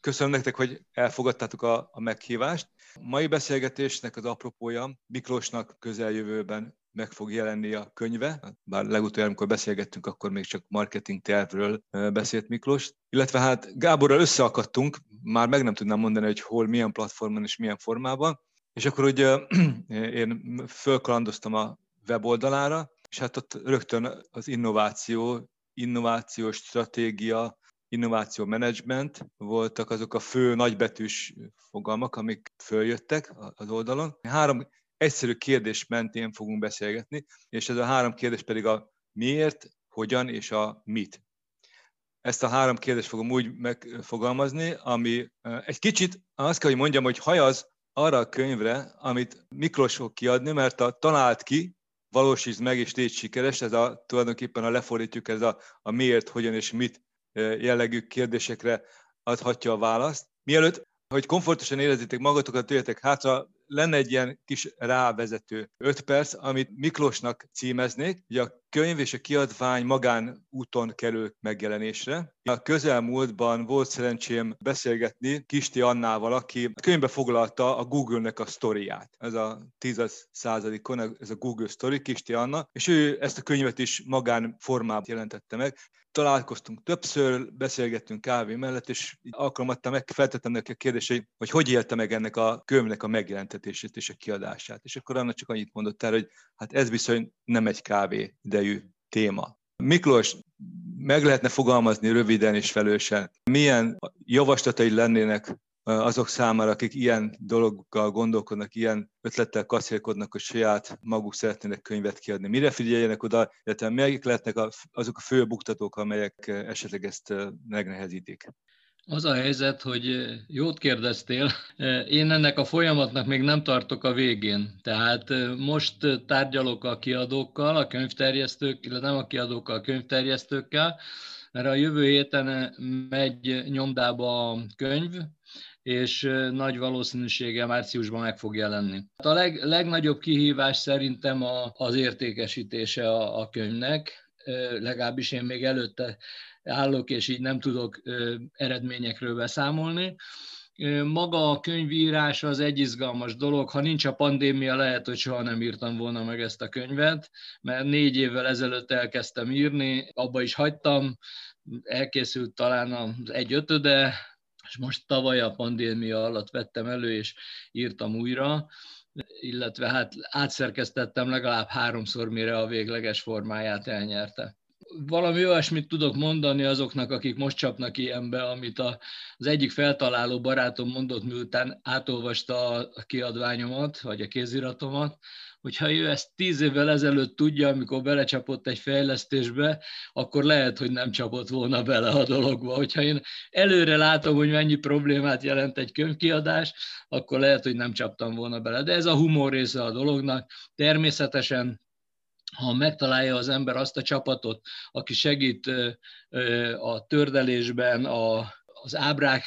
Köszönöm nektek, hogy elfogadtátok a meghívást. A mai beszélgetésnek az apropója, Miklósnak közeljövőben meg fog jelenni a könyve, bár legutóbb, amikor beszélgettünk, akkor még csak marketing tervről beszélt Miklós. Illetve hát Gáborral összeakadtunk, már meg nem tudnám mondani, hogy hol, milyen platformon és milyen formában, és akkor ugye én fölkalandoztam a weboldalára, és hát ott rögtön az innovációs stratégia, innováció menedzsment voltak azok a fő nagybetűs fogalmak, amik följöttek az oldalon. Három egyszerű kérdés mentén fogunk beszélgetni, és ez a három kérdés pedig a miért, hogyan és a mit. Ezt a három kérdést fogom úgy megfogalmazni, ami egy kicsit azt kell, hogy mondjam, hogy hajaz arra a könyvre, amit Miklós fog kiadni, mert a talált ki, valósítsd meg és légy sikeres, ez a, tulajdonképpen ha lefordítjuk, ez a miért, hogyan és mit jellegű kérdésekre adhatja a választ. Mielőtt, hogy komfortosan érezzétek magatokat, tőletek hátra, lenne egy ilyen kis rávezető 5 perc, amit Miklósnak címeznék. Ugye a könyv és a kiadvány magán úton kerül megjelenésre. A közelmúltban volt szerencsém beszélgetni Kisti Annával, aki könyvbe foglalta a Google-nek a sztoriát. Ez a 10. századikon, ez a Google Story, Kisti Anna, és ő ezt a könyvet is magán formában jelentette meg. Találkoztunk többször, beszélgettünk kávé mellett, és alkalmattal megfeltettem neki a kérdést, hogy hogy élte meg ennek a könyvnek a megjelentetését és a kiadását. És akkor Anna csak annyit mondott el, hogy hát ez bizony nem egy kávé idejű téma. Miklós, meg lehetne fogalmazni röviden és felősen, milyen javaslatai lennének azok számára, akik ilyen dologgal gondolkodnak, ilyen ötlettel kacérkodnak, hogy saját maguk szeretnének könyvet kiadni. Mire figyeljenek oda, illetve melyik lehetnek azok a fő buktatók, amelyek esetleg ezt megnehezítik? Az a helyzet, hogy jót kérdeztél, én ennek a folyamatnak még nem tartok a végén. Tehát most tárgyalok a kiadókkal, a könyvterjesztőkkel, nem a kiadókkal, a könyvterjesztőkkel, mert a jövő héten megy nyomdába a könyv, és nagy valószínűséggel márciusban meg fog jelenni. A legnagyobb kihívás szerintem az értékesítése a könyvnek, legalábbis én még előtte állok, és így nem tudok eredményekről beszámolni. Maga a könyvírás az egy izgalmas dolog. Ha nincs a pandémia, lehet, hogy soha nem írtam volna meg ezt a könyvet, mert 4 évvel ezelőtt elkezdtem írni, abba is hagytam, elkészült talán az 1/5, és most tavaly a pandémia alatt vettem elő, és írtam újra, illetve hát átszerkesztettem legalább 3-szor, mire a végleges formáját elnyerte. Valami olyasmit tudok mondani azoknak, akik most csapnak ilyenbe, amit az egyik feltaláló barátom mondott, miután átolvasta a kiadványomat, vagy a kéziratomat, hogyha ő ezt 10 évvel ezelőtt tudja, amikor belecsapott egy fejlesztésbe, akkor lehet, hogy nem csapott volna bele a dologba. Hogyha én előre látom, hogy mennyi problémát jelent egy könyvkiadás, akkor lehet, hogy nem csaptam volna bele. De ez a humor része a dolognak. Természetesen, ha megtalálja az ember azt a csapatot, aki segít a tördelésben, az ábrák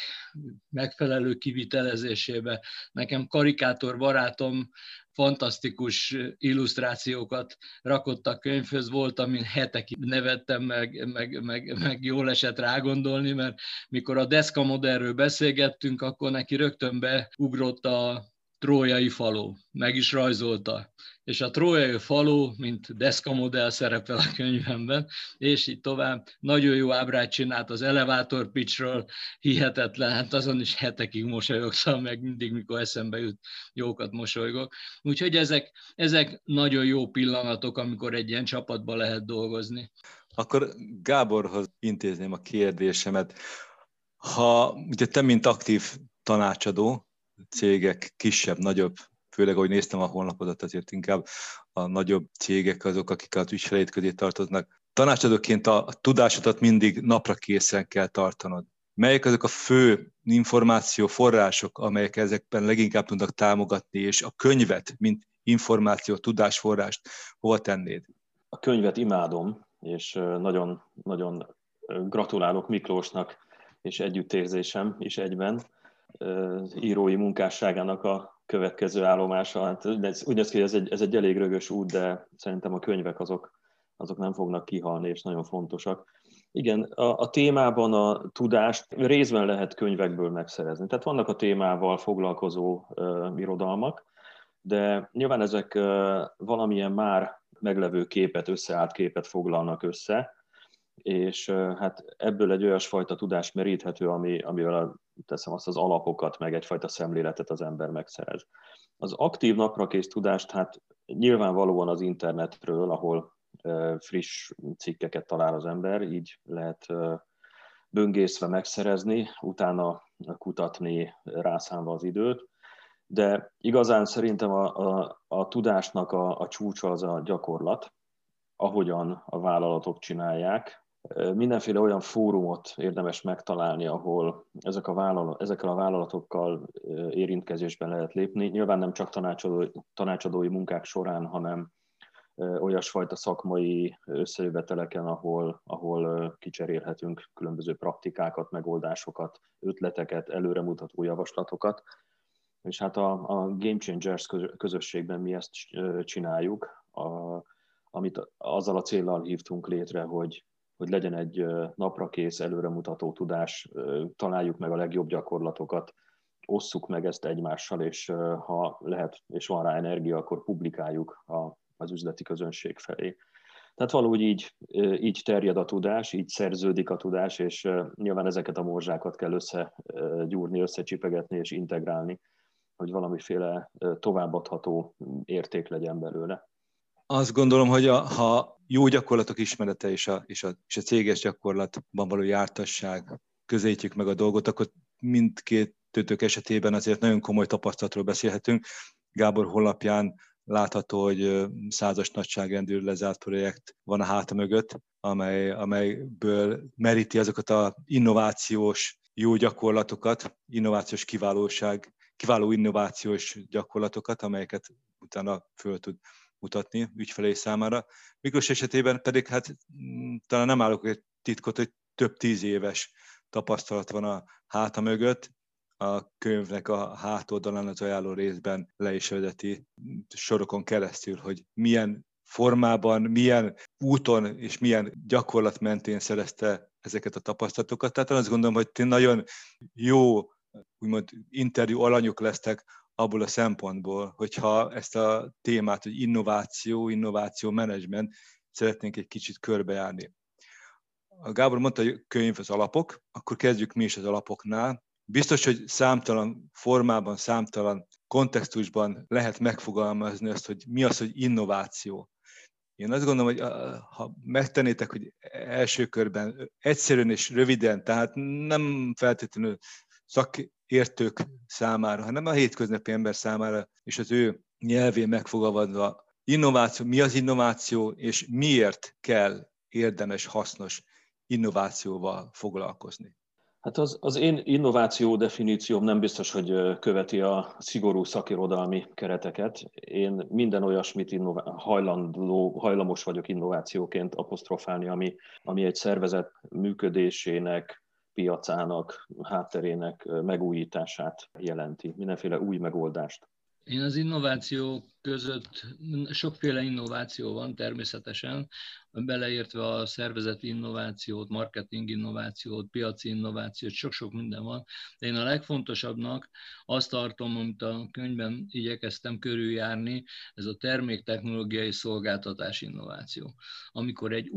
megfelelő kivitelezésébe. Nekem karikátor barátom fantasztikus illusztrációkat rakott a könyvhöz, volt, amin hetekig nevettem, meg jól esett rágondolni, mert mikor a Deszka Modellről beszélgettünk, akkor neki rögtön beugrott a Trójai falu, meg is rajzolta. És a Trójai falu, mint Deszka Modell szerepel a könyvemben, és így tovább. Nagyon jó ábrát csinált az Elevator Pitchről, hihetetlen, hát azon is hetekig mosolyogszam, meg mindig, mikor eszembe jut, jókat mosolygok. Úgyhogy ezek nagyon jó pillanatok, amikor egy ilyen csapatban lehet dolgozni. Akkor Gáborhoz intézném a kérdésemet. Ha ugye te, mint aktív tanácsadó, cégek kisebb, nagyobb, főleg ahogy néztem a honlapodat, azért inkább a nagyobb cégek azok, akik az ügyfeleid közé tartoznak. Tanácsadóként a tudásodat mindig napra készen kell tartanod. Melyek azok a fő információforrások, amelyek ezekben leginkább tudnak támogatni, és a könyvet, mint információ, tudásforrást hova tennéd? A könyvet imádom, és nagyon, nagyon gratulálok Miklósnak, és együttérzésem is egyben. Írói munkásságának a következő állomása. Hát, úgy néz ki, hogy ez egy elég rögös út, de szerintem a könyvek azok nem fognak kihalni, és nagyon fontosak. Igen, a témában a tudást részben lehet könyvekből megszerezni. Tehát vannak a témával foglalkozó irodalmak, de nyilván ezek valamilyen már meglevő képet, összeállt képet foglalnak össze, és hát ebből egy olyasfajta tudás meríthető, amivel teszem azt az alapokat, meg egyfajta szemléletet az ember megszerez. Az aktív naprakész tudást hát nyilvánvalóan az internetről, ahol friss cikkeket talál az ember, így lehet böngészve megszerezni, utána kutatni, rászánva az időt. De igazán szerintem a tudásnak a csúcsa az a gyakorlat, ahogyan a vállalatok csinálják. Mindenféle olyan fórumot érdemes megtalálni, ahol ezekkel a vállalatokkal érintkezésben lehet lépni. Nyilván nem csak tanácsadói munkák során, hanem olyasfajta szakmai összejöveteleken, ahol kicserélhetünk különböző praktikákat, megoldásokat, ötleteket, előremutató javaslatokat. És hát a Game Changers közösségben mi ezt csináljuk, amit azzal a céllal hívtunk létre, hogy legyen egy naprakész, előremutató tudás, találjuk meg a legjobb gyakorlatokat, osszuk meg ezt egymással, és ha lehet, és van rá energia, akkor publikáljuk az üzleti közönség felé. Tehát valahogy így terjed a tudás, így szerződik a tudás, és nyilván ezeket a morzsákat kell összegyúrni, összecsipegetni és integrálni, hogy valamiféle továbbadható érték legyen belőle. Azt gondolom, hogy ha jó gyakorlatok ismerete és a céges gyakorlatban való jártasság közelítjük meg a dolgot, akkor mindkettőtök esetében azért nagyon komoly tapasztalatról beszélhetünk. Gábor honlapján látható, hogy 100-as nagyságrendű lezárt projekt van a háta mögött, amelyből meríti azokat az innovációs jó gyakorlatokat, kiváló innovációs gyakorlatokat, amelyeket utána föl tud mutatni ügyfelei számára. Miklós esetében pedig hát talán nem állok egy titkot, hogy több 10 éves tapasztalat van a háta mögött, a könyvnek a hátoldalán az ajánló részben le is vezeti sorokon keresztül, hogy milyen formában, milyen úton és milyen gyakorlat mentén szerezte ezeket a tapasztalatokat. Tehát azt gondolom, hogy ti nagyon jó, úgymond interjú alanyok lesztek abból a szempontból, hogyha ezt a témát, hogy innováció menedzsment szeretnénk egy kicsit körbejárni. A Gábor mondta, hogy a könyv az alapok, akkor kezdjük mi is az alapoknál. Biztos, hogy számtalan formában, számtalan kontextusban lehet megfogalmazni azt, hogy mi az, hogy innováció. Én azt gondolom, hogy ha megtennétek, hogy első körben egyszerűen és röviden, tehát nem feltétlenül szakértők számára, hanem a hétköznapi ember számára, és az ő nyelvén megfogalmazva innováció, mi az innováció, és miért kell érdemes, hasznos innovációval foglalkozni. Hát az én innováció definícióm nem biztos, hogy követi a szigorú szakirodalmi kereteket. Én minden olyasmit hajlamos vagyok innovációként apostrofálni, ami egy szervezet működésének, piacának, hátterének megújítását jelenti. Mindenféle új megoldást. Én az innováció között sokféle innováció van természetesen, beleértve a szervezeti innovációt, marketing innovációt, piaci innovációt, sok-sok minden van. De én a legfontosabbnak azt tartom, amit a könyvben igyekeztem körüljárni, ez a terméktechnológiai szolgáltatás innováció. Amikor egy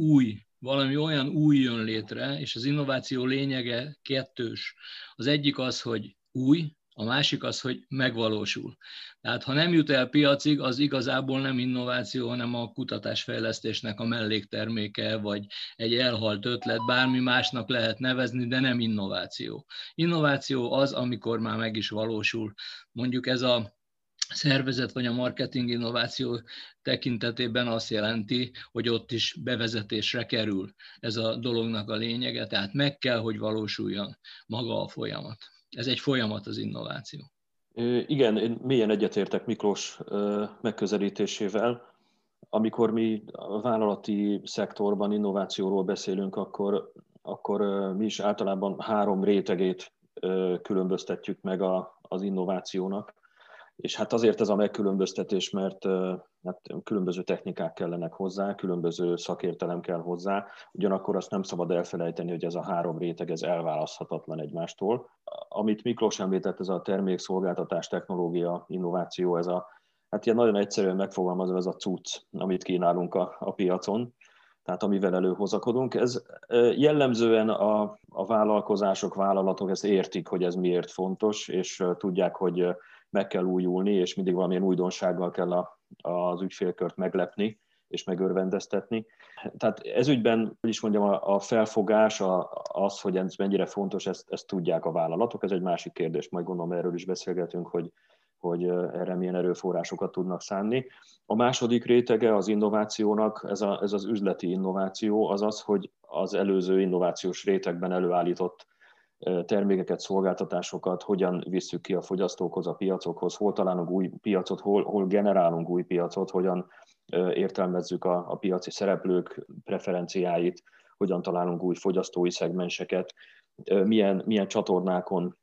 valami olyan új jön létre, és az innováció lényege kettős. Az egyik az, hogy új, a másik az, hogy megvalósul. Tehát ha nem jut el piacig, az igazából nem innováció, hanem a kutatásfejlesztésnek a mellékterméke, vagy egy elhalt ötlet, bármi másnak lehet nevezni, de nem innováció. Innováció az, amikor már meg is valósul. Mondjuk ez a szervezet vagy a marketing innováció tekintetében azt jelenti, hogy ott is bevezetésre kerül ez a dolognak a lényege, tehát meg kell, hogy valósuljon maga a folyamat. Ez egy folyamat az innováció. Igen, én mélyen egyetértek Miklós megközelítésével. Amikor mi a vállalati szektorban innovációról beszélünk, akkor mi is általában 3 rétegét különböztetjük meg az innovációnak. És hát azért ez a megkülönböztetés, mert hát különböző technikák kellenek hozzá, különböző szakértelem kell hozzá, ugyanakkor azt nem szabad elfelejteni, hogy ez a három réteg ez elválaszthatatlan egymástól. Amit Miklós említett, ez a termékszolgáltatás, technológia, innováció, ez a, hát ilyen nagyon egyszerűen megfogalmazva ez a cucc, amit kínálunk a piacon, tehát amivel előhozakodunk. Ez jellemzően a vállalkozások, vállalatok ezt értik, hogy ez miért fontos, és tudják, hogy meg kell újulni, és mindig valamilyen újdonsággal kell az ügyfélkört meglepni, és megörvendeztetni. Tehát ez ügyben, hogy is mondjam, a felfogás, az, hogy ez mennyire fontos, ezt tudják a vállalatok. Ez egy másik kérdés, majd gondolom erről is beszélgetünk, hogy erre milyen erőforrásokat tudnak szánni. A második rétege az innovációnak, ez az üzleti innováció, az az, hogy az előző innovációs rétegben előállított termékeket, szolgáltatásokat, hogyan visszük ki a fogyasztókhoz, a piacokhoz, hol találunk új piacot, hol generálunk új piacot, hogyan értelmezzük a piaci szereplők preferenciáit, hogyan találunk új fogyasztói szegmenseket, milyen csatornákon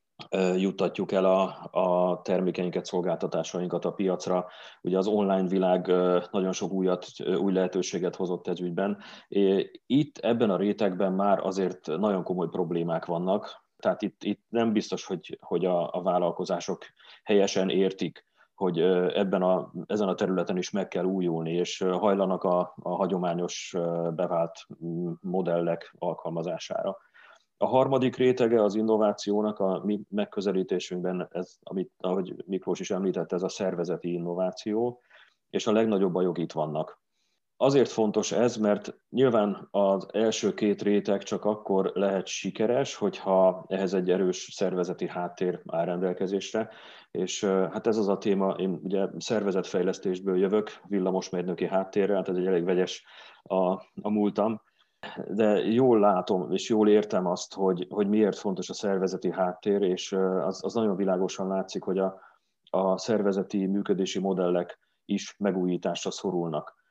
juttatjuk el a termékeinket, szolgáltatásainkat a piacra. Ugye az online világ nagyon sok új lehetőséget hozott ez ügyben. Itt ebben a rétegben már azért nagyon komoly problémák vannak, tehát itt nem biztos, hogy a vállalkozások helyesen értik, hogy ezen a területen is meg kell újulni, és hajlanak a hagyományos bevált modellek alkalmazására. A harmadik rétege az innovációnak a mi megközelítésünkben, ahogy Miklós is említette, ez a szervezeti innováció, és a legnagyobb bajok itt vannak. Azért fontos ez, mert nyilván az első két réteg csak akkor lehet sikeres, hogyha ehhez egy erős szervezeti háttér áll rendelkezésre, és hát ez az a téma, én ugye szervezetfejlesztésből jövök, villamosmérnöki háttérrel, hát ez egy elég vegyes a múltam, de jól látom és jól értem azt, hogy miért fontos a szervezeti háttér, és az nagyon világosan látszik, hogy a szervezeti működési modellek is megújításra szorulnak.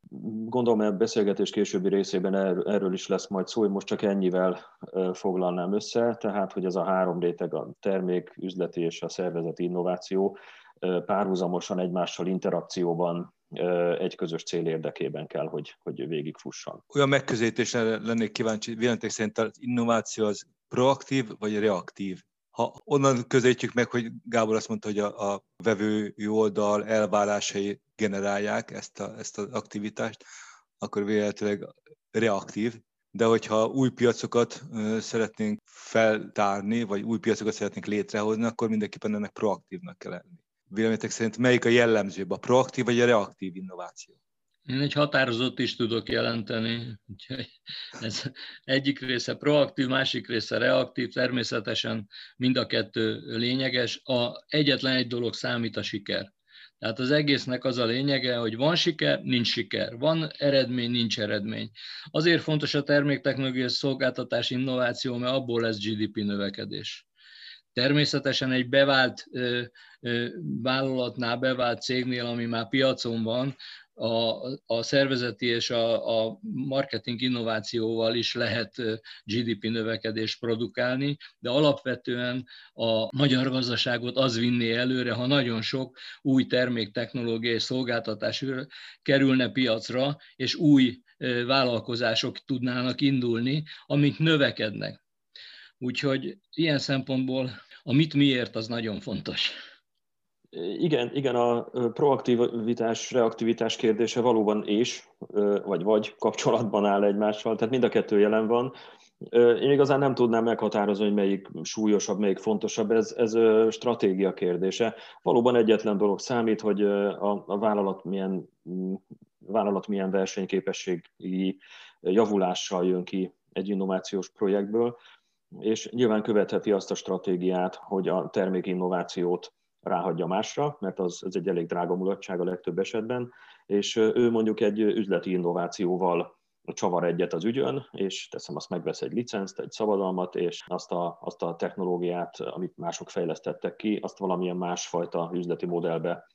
Gondolom, a beszélgetés későbbi részében erről is lesz majd szó, most csak ennyivel foglalnám össze, tehát hogy ez a három réteg, a termék, üzleti és a szervezeti innováció párhuzamosan egymással interakcióban egy közös cél érdekében kell, hogy végigfusson. Olyan megközelítésre lennék kíváncsi, véleményetek szerint az innováció az proaktív vagy reaktív? Ha onnan közelítjük meg, hogy Gábor azt mondta, hogy a vevői oldal elvárásai generálják ezt az aktivitást, akkor véletlenül reaktív. De hogyha új piacokat szeretnénk feltárni, vagy új piacokat szeretnénk létrehozni, akkor mindenképpen ennek proaktívnak kell lenni. Véleményetek szerint melyik a jellemzőbb, a proaktív vagy a reaktív innováció? Én egy határozott is tudok jelenteni, úgyhogy ez egyik része proaktív, másik része reaktív, természetesen mind a kettő lényeges. Egyetlen egy dolog számít, a siker. Tehát az egésznek az a lényege, hogy van siker, nincs siker, van eredmény, nincs eredmény. Azért fontos a terméktechnológiai szolgáltatás innováció, mert abból lesz GDP növekedés. Természetesen egy bevált vállalatnál, bevált cégnél, ami már piacon van, a szervezeti és a marketing innovációval is lehet GDP növekedést produkálni, de alapvetően a magyar gazdaságot az vinné előre, ha nagyon sok új terméktechnológiai szolgáltatás kerülne piacra, és új vállalkozások tudnának indulni, amik növekednek. Úgyhogy ilyen szempontból a mit-miért az nagyon fontos. Igen, a proaktivitás-reaktivitás kérdése valóban vagy kapcsolatban áll egymással, tehát mind a kettő jelen van. Én igazán nem tudnám meghatározni, hogy melyik súlyosabb, melyik fontosabb, ez stratégia kérdése. Valóban egyetlen dolog számít, hogy a vállalat milyen versenyképességi javulással jön ki egy innovációs projektből, és nyilván követheti azt a stratégiát, hogy a termékinnovációt ráhagyja másra, mert ez egy elég drága mulatság a legtöbb esetben, és ő mondjuk egy üzleti innovációval csavar egyet az ügyön, és teszem, azt megvesz egy licenzt, egy szabadalmat, és azt a technológiát, amit mások fejlesztettek ki, azt valamilyen másfajta üzleti modellbe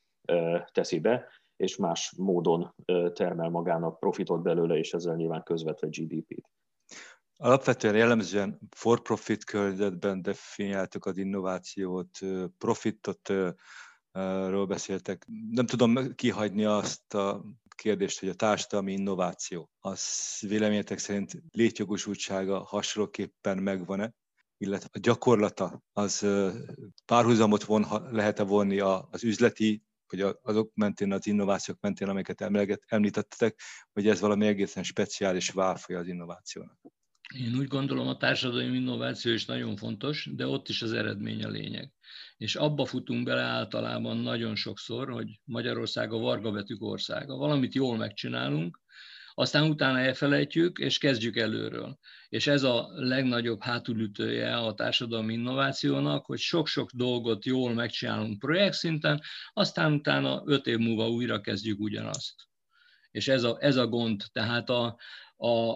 teszi be, és más módon termel magának profitot belőle, és ezzel nyilván közvetve GDP-t. Alapvetően jellemzően for-profit környezetben definiáltuk az innovációt, profitot ről beszéltek. Nem tudom kihagyni azt a kérdést, hogy a társadalmi innováció, az véleményetek szerint létjogosultsága hasonlóképpen megvan-e, illetve a gyakorlata, az párhuzamot lehet-e vonni az üzleti, vagy azok mentén, az innovációk mentén, amelyeket említettetek, vagy ez valami egészen speciális válfaja az innovációnak? Én úgy gondolom, a társadalmi innováció is nagyon fontos, de ott is az eredmény a lényeg. És abba futunk bele általában nagyon sokszor, hogy Magyarország a vargabetűk országa. Valamit jól megcsinálunk, aztán utána elfelejtjük, és kezdjük előről. És ez a legnagyobb hátulütője a társadalmi innovációnak, hogy sok-sok dolgot jól megcsinálunk projektszinten, aztán utána 5 év múlva újra kezdjük ugyanazt. És ez a gond, tehát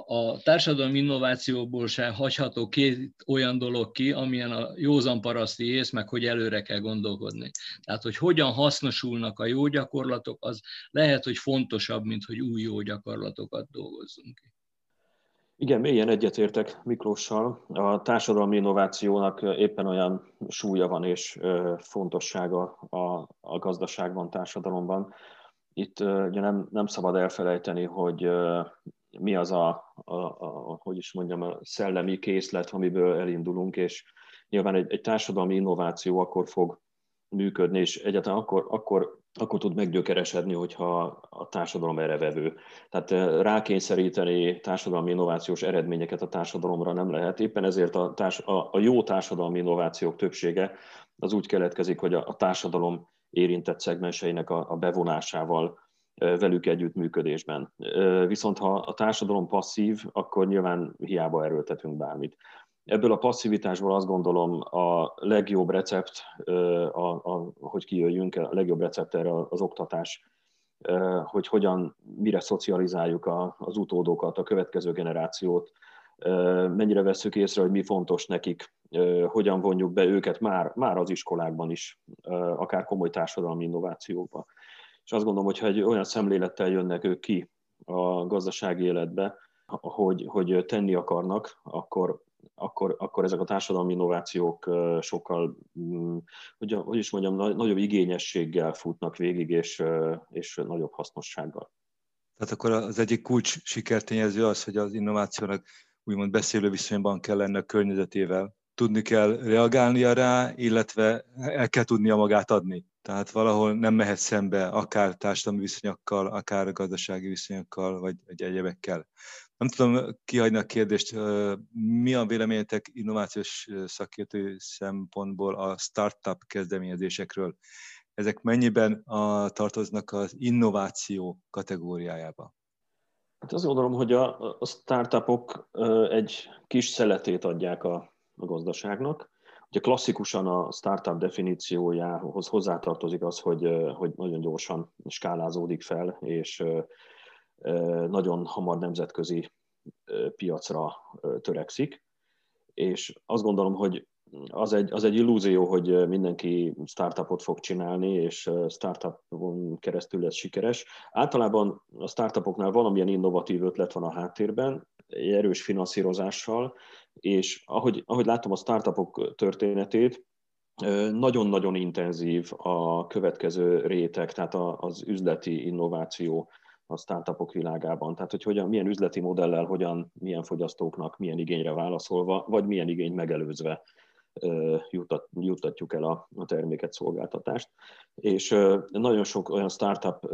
a társadalmi innovációból se hagyható 2 olyan dolog ki, amilyen a józan paraszti ész, meg hogy előre kell gondolkodni. Tehát, hogy hogyan hasznosulnak a jó gyakorlatok, az lehet, hogy fontosabb, mint hogy új jó gyakorlatokat dolgozzunk ki. Igen, mélyen egyetértek Miklóssal. A társadalmi innovációnak éppen olyan súlya van és fontossága a gazdaságban, társadalomban. Itt ugye nem szabad elfelejteni, hogy mi az a szellemi készlet, amiből elindulunk, és nyilván egy társadalmi innováció akkor fog működni, és egyáltalán akkor tud meggyökeresedni, hogyha a társadalom erevevő. Tehát rákényszeríteni társadalmi innovációs eredményeket a társadalomra nem lehet. Éppen ezért a jó társadalmi innovációk többsége az úgy keletkezik, hogy a társadalom érintett szegmenseinek a bevonásával, velük együttműködésben. Viszont ha a társadalom passzív, akkor nyilván hiába erőltetünk bármit. Ebből a passzivitásból azt gondolom a legjobb recept, hogy kijöjjünk, a legjobb recept erre az oktatás, hogy mire szocializáljuk az utódokat, a következő generációt, mennyire vesszük észre, hogy mi fontos nekik, hogyan vonjuk be őket már az iskolákban is, akár komoly társadalmi innovációba. És azt gondolom, hogyha egy olyan szemlélettel jönnek ők ki a gazdasági életbe, hogy tenni akarnak, akkor ezek a társadalmi innovációk sokkal, nagyobb igényességgel futnak végig, és nagyobb hasznossággal. Tehát akkor az egyik kulcs sikertényező az, hogy az innovációnak úgymond beszélő viszonyban kell lenni a környezetével. Tudni kell reagálnia rá, illetve el kell tudnia magát adni. Tehát valahol nem mehet szembe akár társadalmi viszonyokkal, akár gazdasági viszonyokkal, vagy egyebekkel. Nem tudom kihagyni a kérdést, mi a véleményetek innovációs szakértői szempontból a startup kezdeményezésekről? Ezek mennyiben tartoznak az innováció kategóriájába? Hát azt gondolom, hogy a startupok egy kis szeletét adják a gazdaságnak. Ugye klasszikusan a startup definíciójához hozzátartozik az, hogy nagyon gyorsan skálázódik fel, és nagyon hamar nemzetközi piacra törekszik. És azt gondolom, hogy az egy illúzió, hogy mindenki startupot fog csinálni, és startupon keresztül lesz sikeres. Általában a startupoknál valamilyen innovatív ötlet van a háttérben, erős finanszírozással, és ahogy látom a startupok történetét, nagyon-nagyon intenzív a következő réteg, tehát az üzleti innováció a startupok világában. Tehát, hogy milyen üzleti modellel, milyen fogyasztóknak, milyen igényre válaszolva, vagy milyen igény megelőzve juttatjuk el a terméket, szolgáltatást. És nagyon sok olyan startup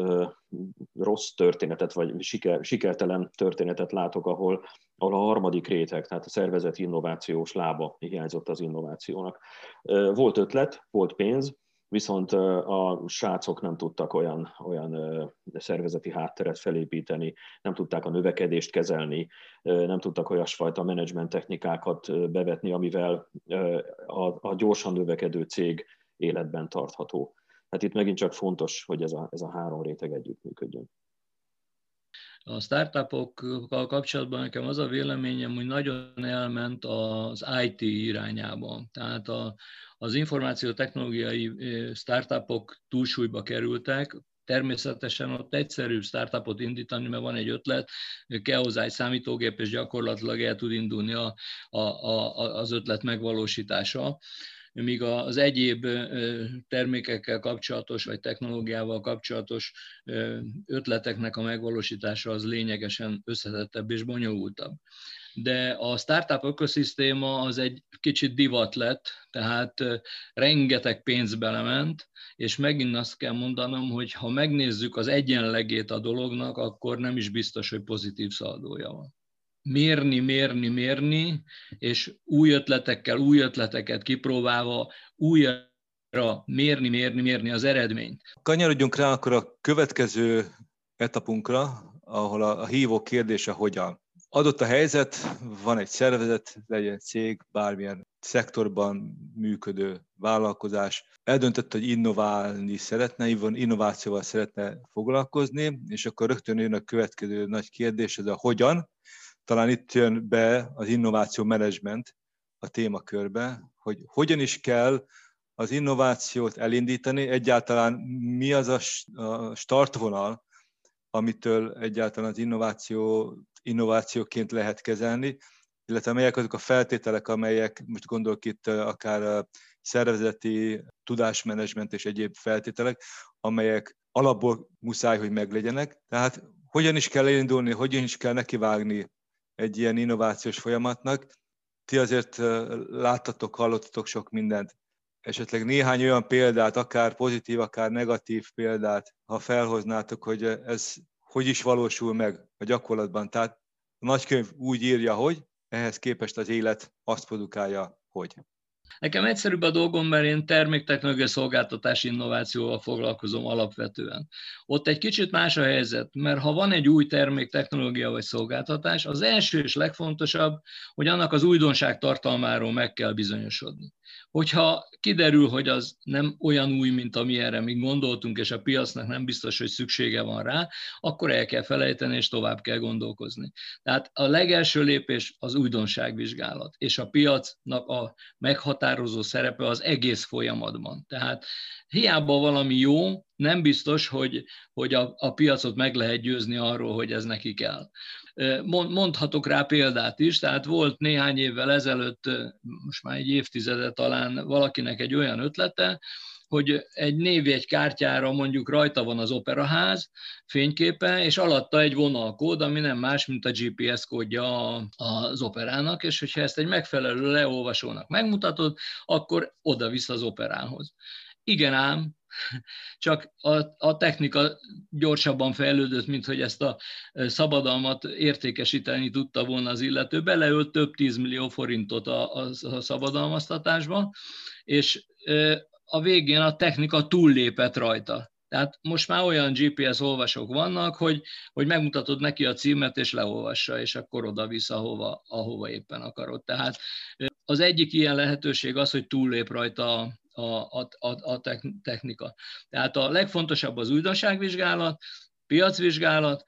rossz történetet, vagy sikertelen történetet látok, ahol a harmadik réteg, tehát a szervezeti innovációs lába hiányzott az innovációnak. Volt ötlet, volt pénz, viszont a srácok nem tudtak olyan szervezeti hátteret felépíteni, nem tudták a növekedést kezelni, nem tudtak olyasfajta menedzsment technikákat bevetni, amivel a gyorsan növekedő cég életben tartható. Hát itt megint csak fontos, hogy ez a 3 réteg együttműködjön. A startupokkal kapcsolatban nekem az a véleményem, hogy nagyon elment az IT irányába. Tehát az információtechnológiai startupok túlsúlyba kerültek. Természetesen ott egyszerűbb startupot indítani, mert van egy ötlet, kell hozzá egy számítógép, és gyakorlatilag el tud indulni az ötlet megvalósítása. míg az egyéb termékekkel kapcsolatos, vagy technológiával kapcsolatos ötleteknek a megvalósítása az lényegesen összetettebb és bonyolultabb. De a startup ökoszisztéma az egy kicsit divat lett, tehát rengeteg pénz belement, és megint azt kell mondanom, hogy ha megnézzük az egyenlegét a dolognak, akkor nem is biztos, hogy pozitív szaldója van. Mérni, és új ötletekkel, új ötleteket kipróbálva újra mérni az eredményt. Kanyarodjunk rá akkor a következő etapunkra, ahol a hívó kérdése hogyan. Adott a helyzet, van egy szervezet, legyen cég, bármilyen szektorban működő vállalkozás. Eldöntött, hogy innoválni szeretne, innovációval szeretne foglalkozni, és akkor rögtön jön a következő nagy kérdés, ez a hogyan. Talán itt jön be az innováció menedzsment a témakörbe, hogy hogyan is kell az innovációt elindítani, egyáltalán mi az a startvonal, amitől egyáltalán az innovációként lehet kezelni, illetve melyek azok a feltételek, amelyek, most gondolok itt akár a szervezeti, tudásmenedzsment és egyéb feltételek, amelyek alapból muszáj, hogy meglegyenek. Tehát hogyan is kell elindulni, hogyan is kell nekivágni egy ilyen innovációs folyamatnak. Ti azért láttatok, hallottatok sok mindent. Esetleg néhány olyan példát, akár pozitív, akár negatív példát, ha felhoznátok, hogy ez hogy is valósul meg a gyakorlatban. Tehát a nagykönyv úgy írja, hogy ehhez képest az élet azt produkálja, hogy. Nekem egyszerűbb a dolgom, mert én terméktechnológia szolgáltatási innovációval foglalkozom alapvetően. Ott egy kicsit más a helyzet, mert ha van egy új terméktechnológia vagy szolgáltatás, az első és legfontosabb, hogy annak az újdonság tartalmáról meg kell bizonyosodni. Hogyha kiderül, hogy az nem olyan új, mint amilyenre mi gondoltunk, és a piacnak nem biztos, hogy szüksége van rá, akkor el kell felejteni, és tovább kell gondolkozni. Tehát a legelső lépés az újdonságvizsgálat, és a piacnak a meghatározó szerepe az egész folyamatban. Tehát hiába valami jó, nem biztos, hogy a piacot meg lehet győzni arról, hogy ez neki kell. Mondhatok rá példát is, tehát volt néhány évvel ezelőtt, most már egy évtizede talán valakinek egy olyan ötlete, hogy egy névjegykártyára mondjuk rajta van az operaház fényképe, és alatta egy vonalkód, ami nem más, mint a GPS kódja az operának, és hogyha ezt egy megfelelő leolvasónak megmutatod, akkor oda-vissza az operához. Igen ám, csak a technika gyorsabban fejlődött, mint hogy ezt a szabadalmat értékesíteni tudta volna az illető. Beleölt több 10 millió forintot a szabadalmaztatásba, és a végén a technika túllépett rajta. Tehát most már olyan GPS olvasók vannak, hogy megmutatod neki a címet, és leolvassa, és akkor oda-vissza, ahova éppen akarod. Tehát az egyik ilyen lehetőség az, hogy túllép rajta a technika. Tehát a legfontosabb az újdonságvizsgálat, piacvizsgálat,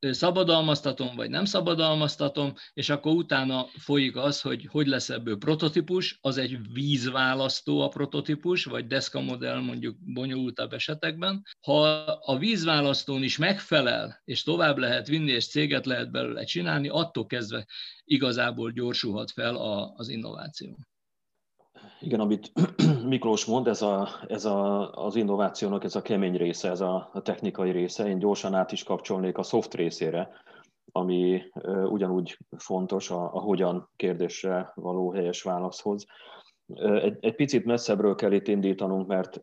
szabadalmaztatom vagy nem szabadalmaztatom, és akkor utána folyik az, hogy lesz ebből prototípus, az egy vízválasztó a prototípus, vagy Deszka Modell mondjuk bonyolultabb esetekben. Ha a vízválasztón is megfelel, és tovább lehet vinni, és céget lehet belőle csinálni, attól kezdve igazából gyorsulhat fel az innováció. Igen, amit Miklós mond, az innovációnak ez a kemény része, ez a technikai része. Én gyorsan át is kapcsolnék a soft részére, ami ugyanúgy fontos a hogyan kérdésre való helyes válaszhoz. Egy picit messzebbről kell itt indítanunk, mert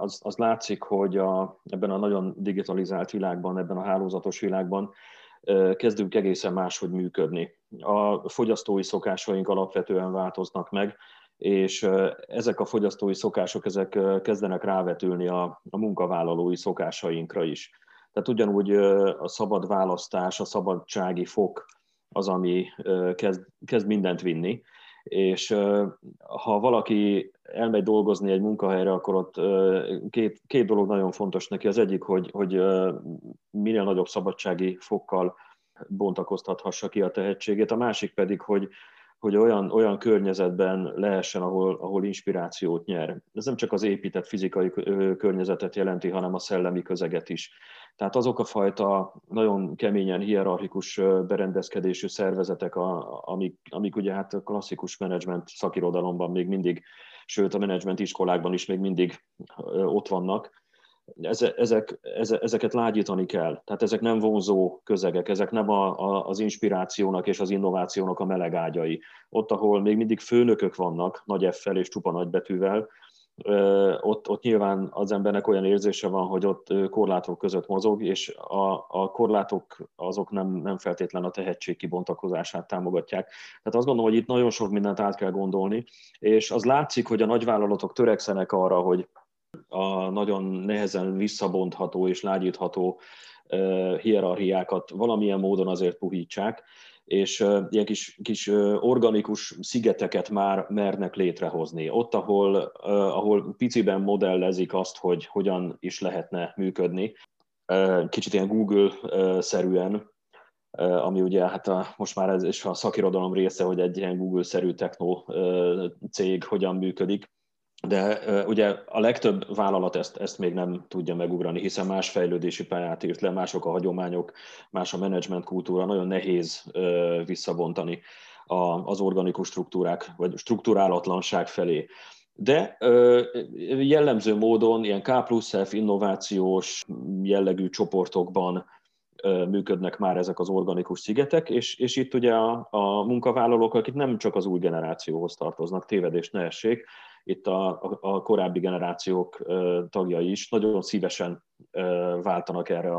az látszik, hogy ebben a nagyon digitalizált világban, ebben a hálózatos világban kezdünk egészen máshogy működni. A fogyasztói szokásaink alapvetően változnak meg, és ezek a fogyasztói szokások kezdenek rávetülni a munkavállalói szokásainkra is. Tehát ugyanúgy a szabad választás, a szabadsági fok az, ami kezd mindent vinni, és ha valaki elmegy dolgozni egy munkahelyre, akkor ott két dolog nagyon fontos neki. Az egyik, hogy minél nagyobb szabadsági fokkal bontakoztathassa ki a tehetségét, a másik pedig, hogy olyan környezetben lehessen, ahol inspirációt nyer. Ez nem csak az épített fizikai környezetet jelenti, hanem a szellemi közeget is. Tehát azok a fajta nagyon keményen hierarchikus berendezkedésű szervezetek, amik ugye hát klasszikus menedzsment szakirodalomban még mindig sőt a menedzsment iskolákban is még mindig ott vannak. Ezeket lágyítani kell. Tehát ezek nem vonzó közegek, ezek nem az inspirációnak és az innovációnak a melegágyai. Ott, ahol még mindig főnökök vannak, nagy F-fel és csupa nagybetűvel, ott nyilván az embernek olyan érzése van, hogy ott korlátok között mozog, és a korlátok azok nem feltétlen a tehetség kibontakozását támogatják. Tehát azt gondolom, hogy itt nagyon sok mindent át kell gondolni, és az látszik, hogy a nagyvállalatok törekszenek arra, hogy a nagyon nehezen visszabontható és lágyítható hierarchiákat valamilyen módon azért puhítsák, és ilyen kis organikus szigeteket már mernek létrehozni. Ott, ahol piciben modellezik azt, hogy hogyan is lehetne működni, kicsit ilyen Google-szerűen, ami ugye hát most már ez is a szakirodalom része, hogy egy ilyen Google-szerű techno cég hogyan működik. De ugye a legtöbb vállalat ezt még nem tudja megugrani, hiszen más fejlődési pályát írt le, mások a hagyományok, más a menedzsment kultúra, nagyon nehéz visszabontani az organikus struktúrák, vagy struktúrálatlanság felé. De jellemző módon ilyen K+F innovációs jellegű csoportokban működnek már ezek az organikus szigetek, és itt ugye a munkavállalók, akik nem csak az új generációhoz tartoznak, tévedést ne essék, itt a korábbi generációk tagjai is nagyon szívesen váltanak erre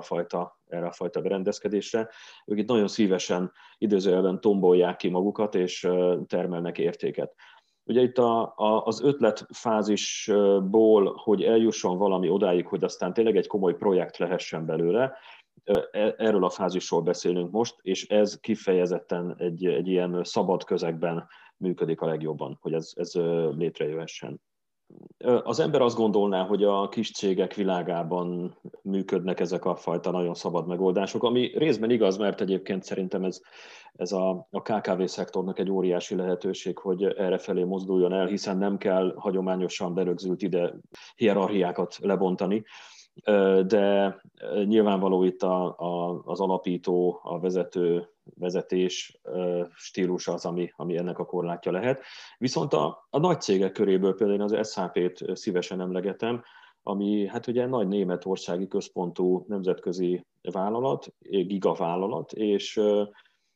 a fajta berendezkedésre. Ők itt nagyon szívesen időzőjelben tombolják ki magukat, és termelnek értéket. Ugye itt az ötletfázisból, hogy eljusson valami odáig, hogy aztán tényleg egy komoly projekt lehessen belőle, erről a fázisról beszélünk most, és ez kifejezetten egy ilyen szabad közegben működik a legjobban, hogy ez létrejöhessen. Az ember azt gondolná, hogy a kis cégek világában működnek ezek a fajta nagyon szabad megoldások, ami részben igaz, mert egyébként szerintem ez a KKV-szektornak egy óriási lehetőség, hogy errefelé mozduljon el, hiszen nem kell hagyományosan berögzült ide hierarchiákat lebontani, de nyilvánvaló itt az alapító, a vezetés stílus az, ami ennek a korlátja lehet. Viszont a nagy cégek köréből például az SAP-t szívesen emlegetem, ami hát ugye nagy németországi központú nemzetközi vállalat, gigavállalat, és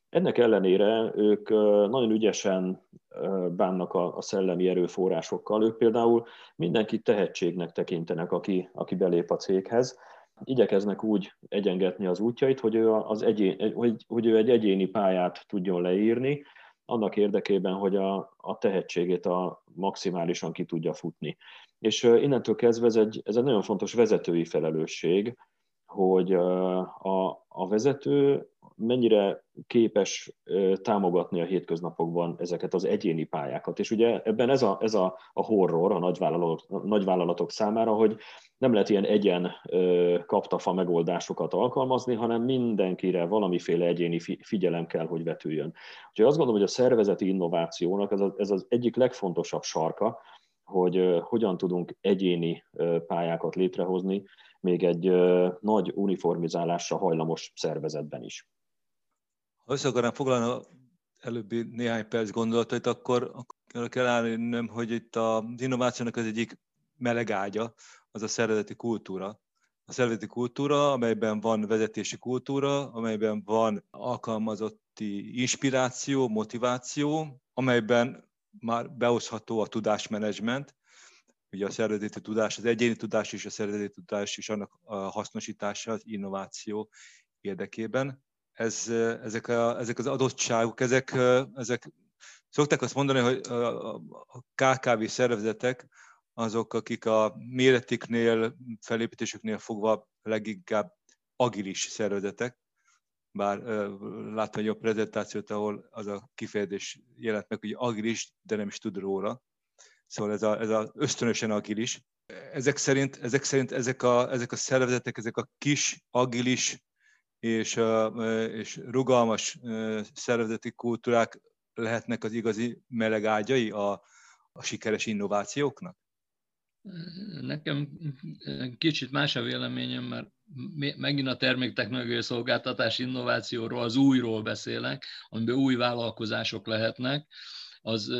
ennek ellenére ők nagyon ügyesen bánnak a szellemi erőforrásokkal. Ők például mindenkit tehetségnek tekintenek, aki belép a céghez. Igyekeznek úgy egyengetni az útjait, hogy ő egy egyéni pályát tudjon leírni, annak érdekében, hogy a tehetségét maximálisan ki tudja futni. És innentől kezdve ez egy nagyon fontos vezetői felelősség, hogy a vezető mennyire képes támogatni a hétköznapokban ezeket az egyéni pályákat. És ugye ebben ez a horror a nagyvállalatok számára, hogy nem lehet ilyen egyen kaptafa megoldásokat alkalmazni, hanem mindenkire valamiféle egyéni figyelem kell, hogy vetüljön. Úgyhogy azt gondolom, hogy a szervezeti innovációnak ez az egyik legfontosabb sarka, hogy hogyan tudunk egyéni pályákat létrehozni, még egy nagy uniformizálásra hajlamos szervezetben is. Ha össze akarnám foglalni az előbbi néhány perc gondolatait, akkor kell állnöm, hogy itt az innovációnak az egyik melegágya az a szervezeti kultúra. A szervezeti kultúra, amelyben van vezetési kultúra, amelyben van alkalmazotti inspiráció, motiváció, amelyben már behozható a tudásmenedzsment. Ugye a szervezeti tudás, az egyéni tudás és a szervezeti tudás és annak a hasznosítása az innováció érdekében. Ezek az adottságok, ezek szokták azt mondani, hogy a KKV szervezetek azok, akik a méretüknél, felépítésüknél fogva leginkább agilis szervezetek, bár láttam egy olyan prezentációt, ahol az a kifejezés jelent meg, hogy agilis, de nem is tud róla. Szóval ez ösztönösen agilis. Ezek szerint ezek a szervezetek, ezek a kis agilis és rugalmas szervezeti kultúrák lehetnek az igazi melegágyai a sikeres innovációknak? Nekem kicsit más a véleményem, mert megint a terméktechnológiai szolgáltatás innovációról, az újról beszélek, amiben új vállalkozások lehetnek, az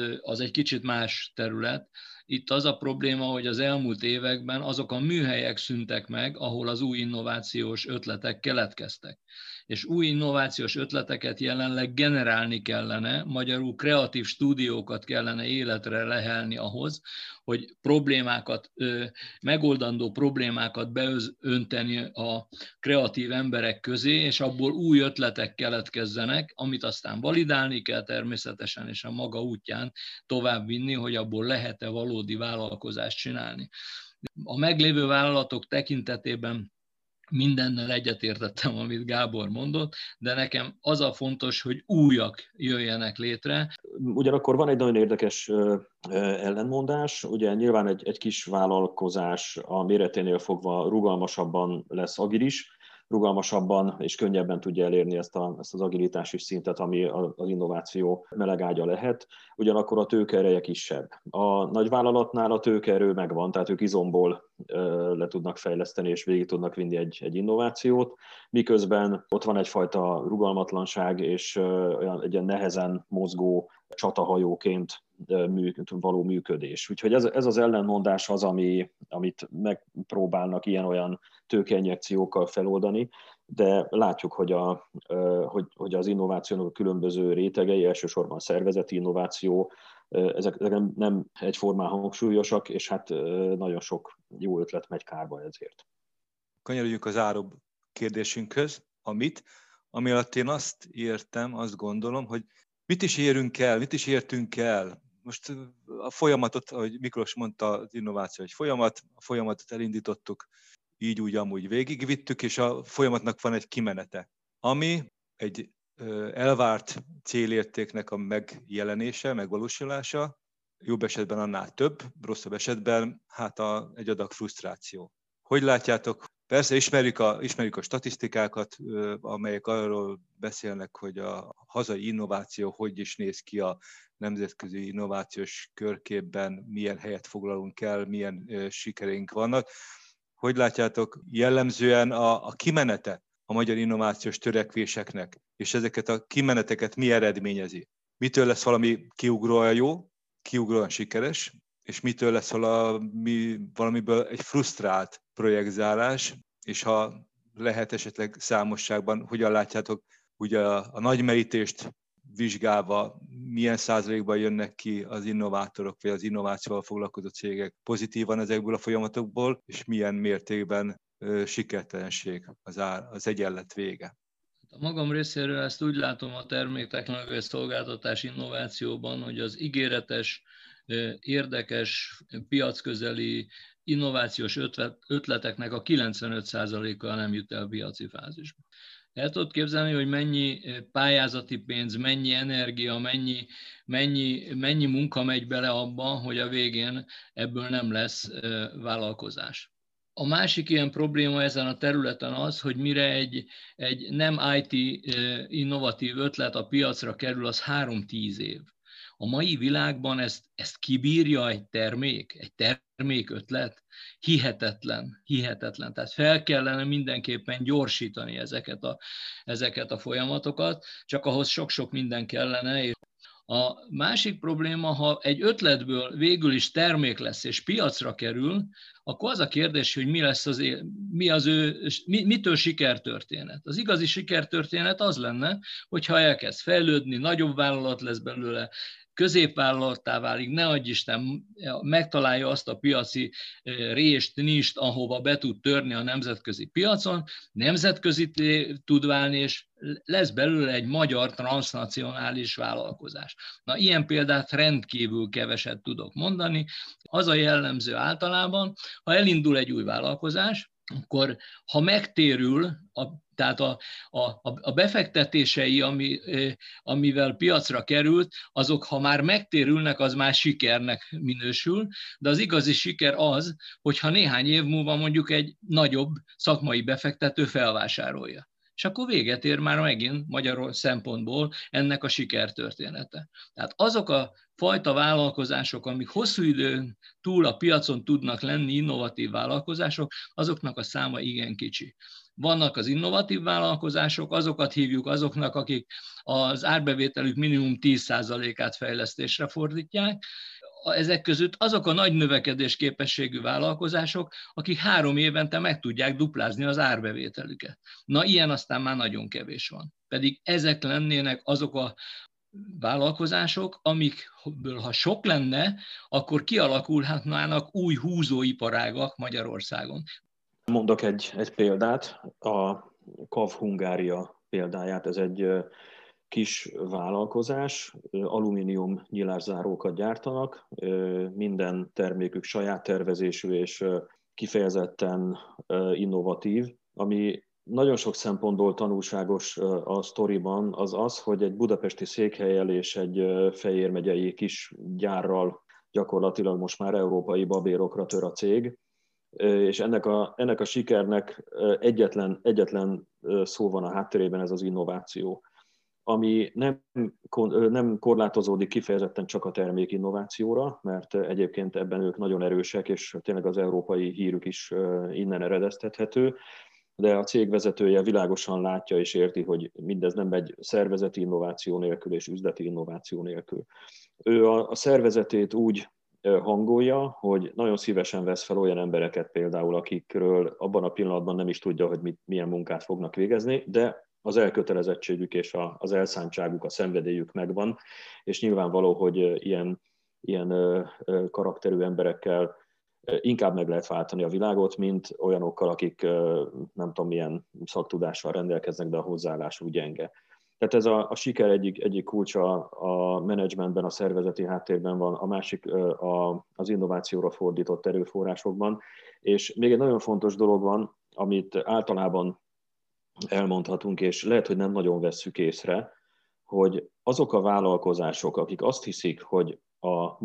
egy kicsit más terület, Itt az a probléma, hogy az elmúlt években azok a műhelyek szűntek meg, ahol az új innovációs ötletek keletkeztek. És új innovációs ötleteket jelenleg generálni kellene, magyarul kreatív stúdiókat kellene életre lehelni ahhoz, hogy problémákat, megoldandó problémákat beönteni a kreatív emberek közé, és abból új ötletek keletkezzenek, amit aztán validálni kell természetesen, és a maga útján továbbvinni, hogy abból lehet-e valódi vállalkozást csinálni. A meglévő vállalatok tekintetében mindennel egyetértettem, amit Gábor mondott, de nekem az a fontos, hogy újak jöjjenek létre. Ugyanakkor van egy nagyon érdekes ellenmondás, ugye nyilván egy kis vállalkozás a méreténél fogva rugalmasabban lesz agilis, rugalmasabban és könnyebben tudja elérni ezt az agilitási szintet, ami az innováció melegágya lehet, ugyanakkor a tőkeereje kisebb. A nagyvállalatnál a tőkeerő megvan, tehát ők izomból le tudnak fejleszteni és végig tudnak vinni egy innovációt, miközben ott van egyfajta rugalmatlanság és egy ilyen nehezen mozgó csatahajóként való működés. Úgyhogy ez az ellenmondás az, amit megpróbálnak ilyen-olyan tőkeinjekciókkal feloldani, de látjuk, hogy az innovációnak a különböző rétegei, elsősorban szervezeti innováció, ezek nem egyformán hangsúlyosak, és hát nagyon sok jó ötlet megy kárba ezért. Kanyarodjunk az árobb kérdésünkhöz, ami alatt én azt értem, azt gondolom, hogy mit is értünk el? Most a folyamatot, ahogy Miklós mondta, az innováció egy folyamat, a folyamatot elindítottuk, így úgy amúgy végigvittük, és a folyamatnak van egy kimenete, ami egy elvárt célértéknek a megjelenése, megvalósulása, jobb esetben annál több, rosszabb esetben hát egy adag frusztráció. Hogy látjátok? Persze ismerjük a statisztikákat, amelyek arról beszélnek, hogy a hazai innováció hogy is néz ki a nemzetközi innovációs körképben, milyen helyet foglalunk el, milyen sikereink vannak. Hogy látjátok jellemzően a kimenete a magyar innovációs törekvéseknek, és ezeket a kimeneteket mi eredményezi? Mitől lesz valami kiugróan jó, kiugróan sikeres, és mitől lesz valamiből egy frusztrált projektzárás, és ha lehet esetleg számosságban, hogyan látjátok, ugye a nagy merítést vizsgálva, milyen százalékban jönnek ki az innovátorok, vagy az innovációval foglalkozó cégek pozitívan ezekből a folyamatokból, és milyen mértékben sikertelenség az egyenlet vége. A magam részéről ezt úgy látom a terméktechnológiai szolgáltatás innovációban, hogy az ígéretes, érdekes, piacközeli innovációs ötleteknek a 95%-a nem jut el piaci fázisba. El tudod képzelni, hogy mennyi pályázati pénz, mennyi energia, mennyi munka megy bele abba, hogy a végén ebből nem lesz vállalkozás. A másik ilyen probléma ezen a területen az, hogy mire egy nem IT innovatív ötlet a piacra kerül, az 3-10 év. A mai világban ezt kibírja egy termékötlet? Hihetetlen. Tehát fel kellene mindenképpen gyorsítani ezeket a folyamatokat, csak ahhoz sok-sok minden kellene. A másik probléma, ha egy ötletből végül is termék lesz és piacra kerül, akkor az a kérdés, hogy mitől sikertörténet. Az igazi sikertörténet az lenne, hogyha elkezd fejlődni, nagyobb vállalat lesz belőle, középvállalattá válik, ne adj Isten, megtalálja azt a piaci rést, nist, ahova be tud törni a nemzetközi piacon, nemzetközi tud válni, és lesz belőle egy magyar transnacionális vállalkozás. Na, ilyen példát rendkívül keveset tudok mondani. Az a jellemző általában, ha elindul egy új vállalkozás, akkor ha megtérül, tehát a befektetései, amivel piacra került, azok, ha már megtérülnek, az már sikernek minősül, de az igazi siker az, hogyha néhány év múlva mondjuk egy nagyobb szakmai befektető felvásárolja. És akkor véget ér már megint magyar szempontból ennek a sikertörténete. Tehát azok a fajta vállalkozások, amik hosszú időn túl a piacon tudnak lenni innovatív vállalkozások, azoknak a száma igen kicsi. Vannak az innovatív vállalkozások, azokat hívjuk azoknak, akik az árbevételük minimum 10%-át fejlesztésre fordítják. ezek között azok a nagy növekedés képességű vállalkozások, akik 3 évente meg tudják duplázni az árbevételüket. Na, ilyen aztán már nagyon kevés van. Pedig ezek lennének azok a vállalkozások, amikből ha sok lenne, akkor kialakulhatnának új húzóiparágak Magyarországon. Mondok egy példát, a Kav-Hungária példáját. Ez egy kis vállalkozás, alumínium nyilászárókat gyártanak, minden termékük saját tervezésű és kifejezetten innovatív. Ami nagyon sok szempontból tanulságos a sztoriban az az, hogy egy budapesti székhelyel és egy fejérmegyei kis gyárral gyakorlatilag most már európai babérokra tör a cég, és ennek a sikernek egyetlen szó van a háttérében, ez az innováció, ami nem korlátozódik kifejezetten csak a termék innovációra, mert egyébként ebben ők nagyon erősek, és tényleg az európai hírük is innen eredeztethető, de a cég vezetője világosan látja és érti, hogy mindez nem egy szervezeti innováció nélkül és üzleti innováció nélkül. Ő a szervezetét úgy hangolja, hogy nagyon szívesen vesz fel olyan embereket például, akikről abban a pillanatban nem is tudja, hogy milyen munkát fognak végezni, de az elkötelezettségük és az elszántságuk, a szenvedélyük megvan, és nyilvánvaló, hogy ilyen karakterű emberekkel inkább meg lehet váltani a világot, mint olyanokkal, akik nem tudom milyen szaktudással rendelkeznek, de a hozzáállásuk gyenge. Tehát ez a siker egyik kulcsa a menedzsmentben, a szervezeti háttérben van, a másik az innovációra fordított erőforrásokban. És még egy nagyon fontos dolog van, amit általában elmondhatunk, és lehet, hogy nem nagyon vesszük észre, hogy azok a vállalkozások, akik azt hiszik, hogy a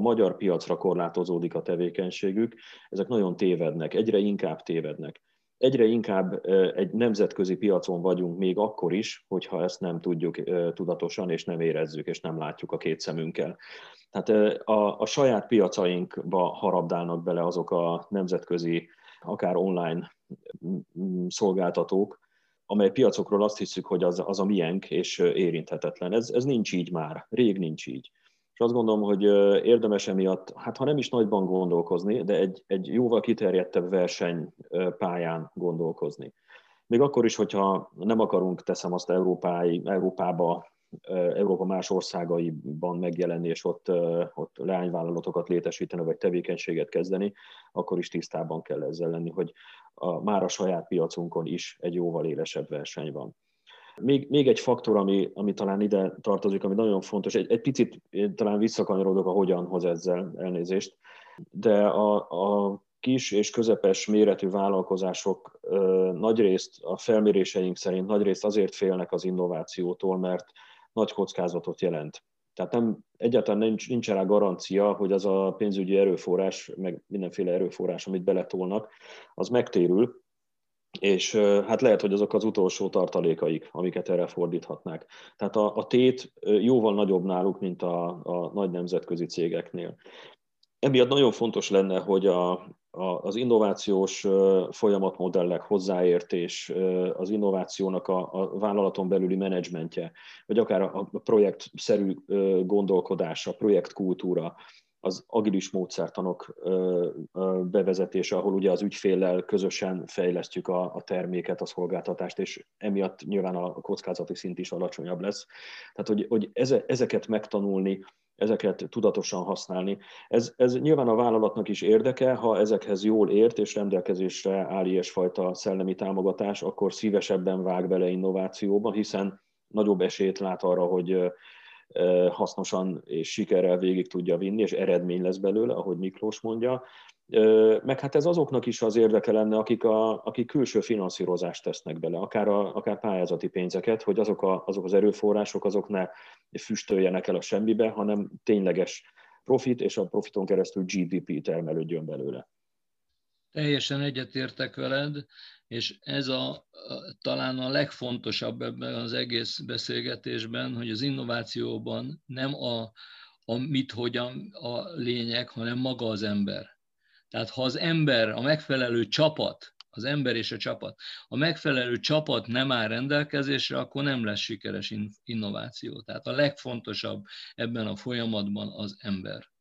magyar piacra korlátozódik a tevékenységük, ezek nagyon tévednek, egyre inkább tévednek. Egyre inkább egy nemzetközi piacon vagyunk még akkor is, hogyha ezt nem tudjuk tudatosan, és nem érezzük, és nem látjuk a két szemünkkel. Tehát a saját piacainkba harabdálnak bele azok a nemzetközi, akár online szolgáltatók, amely piacokról azt hiszük, hogy az a miénk, és érinthetetlen. Ez nincs így már, rég nincs így. És azt gondolom, hogy érdemes emiatt, hát ha nem is nagyban gondolkozni, de egy jóval kiterjedtebb versenypályán gondolkozni. Még akkor is, hogyha nem akarunk, teszem azt, Európa más országaiban megjelenni, és ott leányvállalatokat létesíteni, vagy tevékenységet kezdeni, akkor is tisztában kell ezzel lenni, hogy már a saját piacunkon is egy jóval élesebb verseny van. Még egy faktor, ami talán ide tartozik, ami nagyon fontos, egy picit talán visszakanyarodok a hogyanhoz ezzel, elnézést, de a kis és közepes méretű vállalkozások nagyrészt a felméréseink szerint nagyrészt azért félnek az innovációtól, mert nagy kockázatot jelent. Tehát egyáltalán nincs rá garancia, hogy az a pénzügyi erőforrás, meg mindenféle erőforrás, amit beletolnak, az megtérül, és hát lehet, hogy azok az utolsó tartalékaik, amiket erre fordíthatnák. Tehát a tét jóval nagyobb náluk, mint a nagy nemzetközi cégeknél. Emiatt nagyon fontos lenne, hogy az innovációs folyamatmodellek, hozzáértés, az innovációnak a vállalaton belüli menedzsmentje, vagy akár a projektszerű gondolkodás, a projektkultúra, az agilis módszertanok bevezetése, ahol ugye az ügyféllel közösen fejlesztjük a terméket, a szolgáltatást, és emiatt nyilván a kockázati szint is alacsonyabb lesz. Tehát, hogy ezeket megtanulni, ezeket tudatosan használni. Ez nyilván a vállalatnak is érdeke, ha ezekhez jól ért és rendelkezésre áll ilyesfajta szellemi támogatás, akkor szívesebben vág bele innovációba, hiszen nagyobb esélyt lát arra, hogy hasznosan és sikerrel végig tudja vinni, és eredmény lesz belőle, ahogy Miklós mondja. Meg hát ez azoknak is az érdeke lenne, akik külső finanszírozást tesznek bele, akár pályázati pénzeket, hogy azok az erőforrások, azok ne füstöljenek el a semmibe, hanem tényleges profit, és a profiton keresztül GDP termelődjön belőle. Teljesen egyetértek veled, és ez talán a legfontosabb ebben az egész beszélgetésben, hogy az innovációban nem a mit, hogyan a lényeg, hanem maga az ember. Tehát ha az ember, a megfelelő csapat, az ember és a csapat. Ha megfelelő csapat nem áll rendelkezésre, akkor nem lesz sikeres innováció. Tehát a legfontosabb ebben a folyamatban az ember.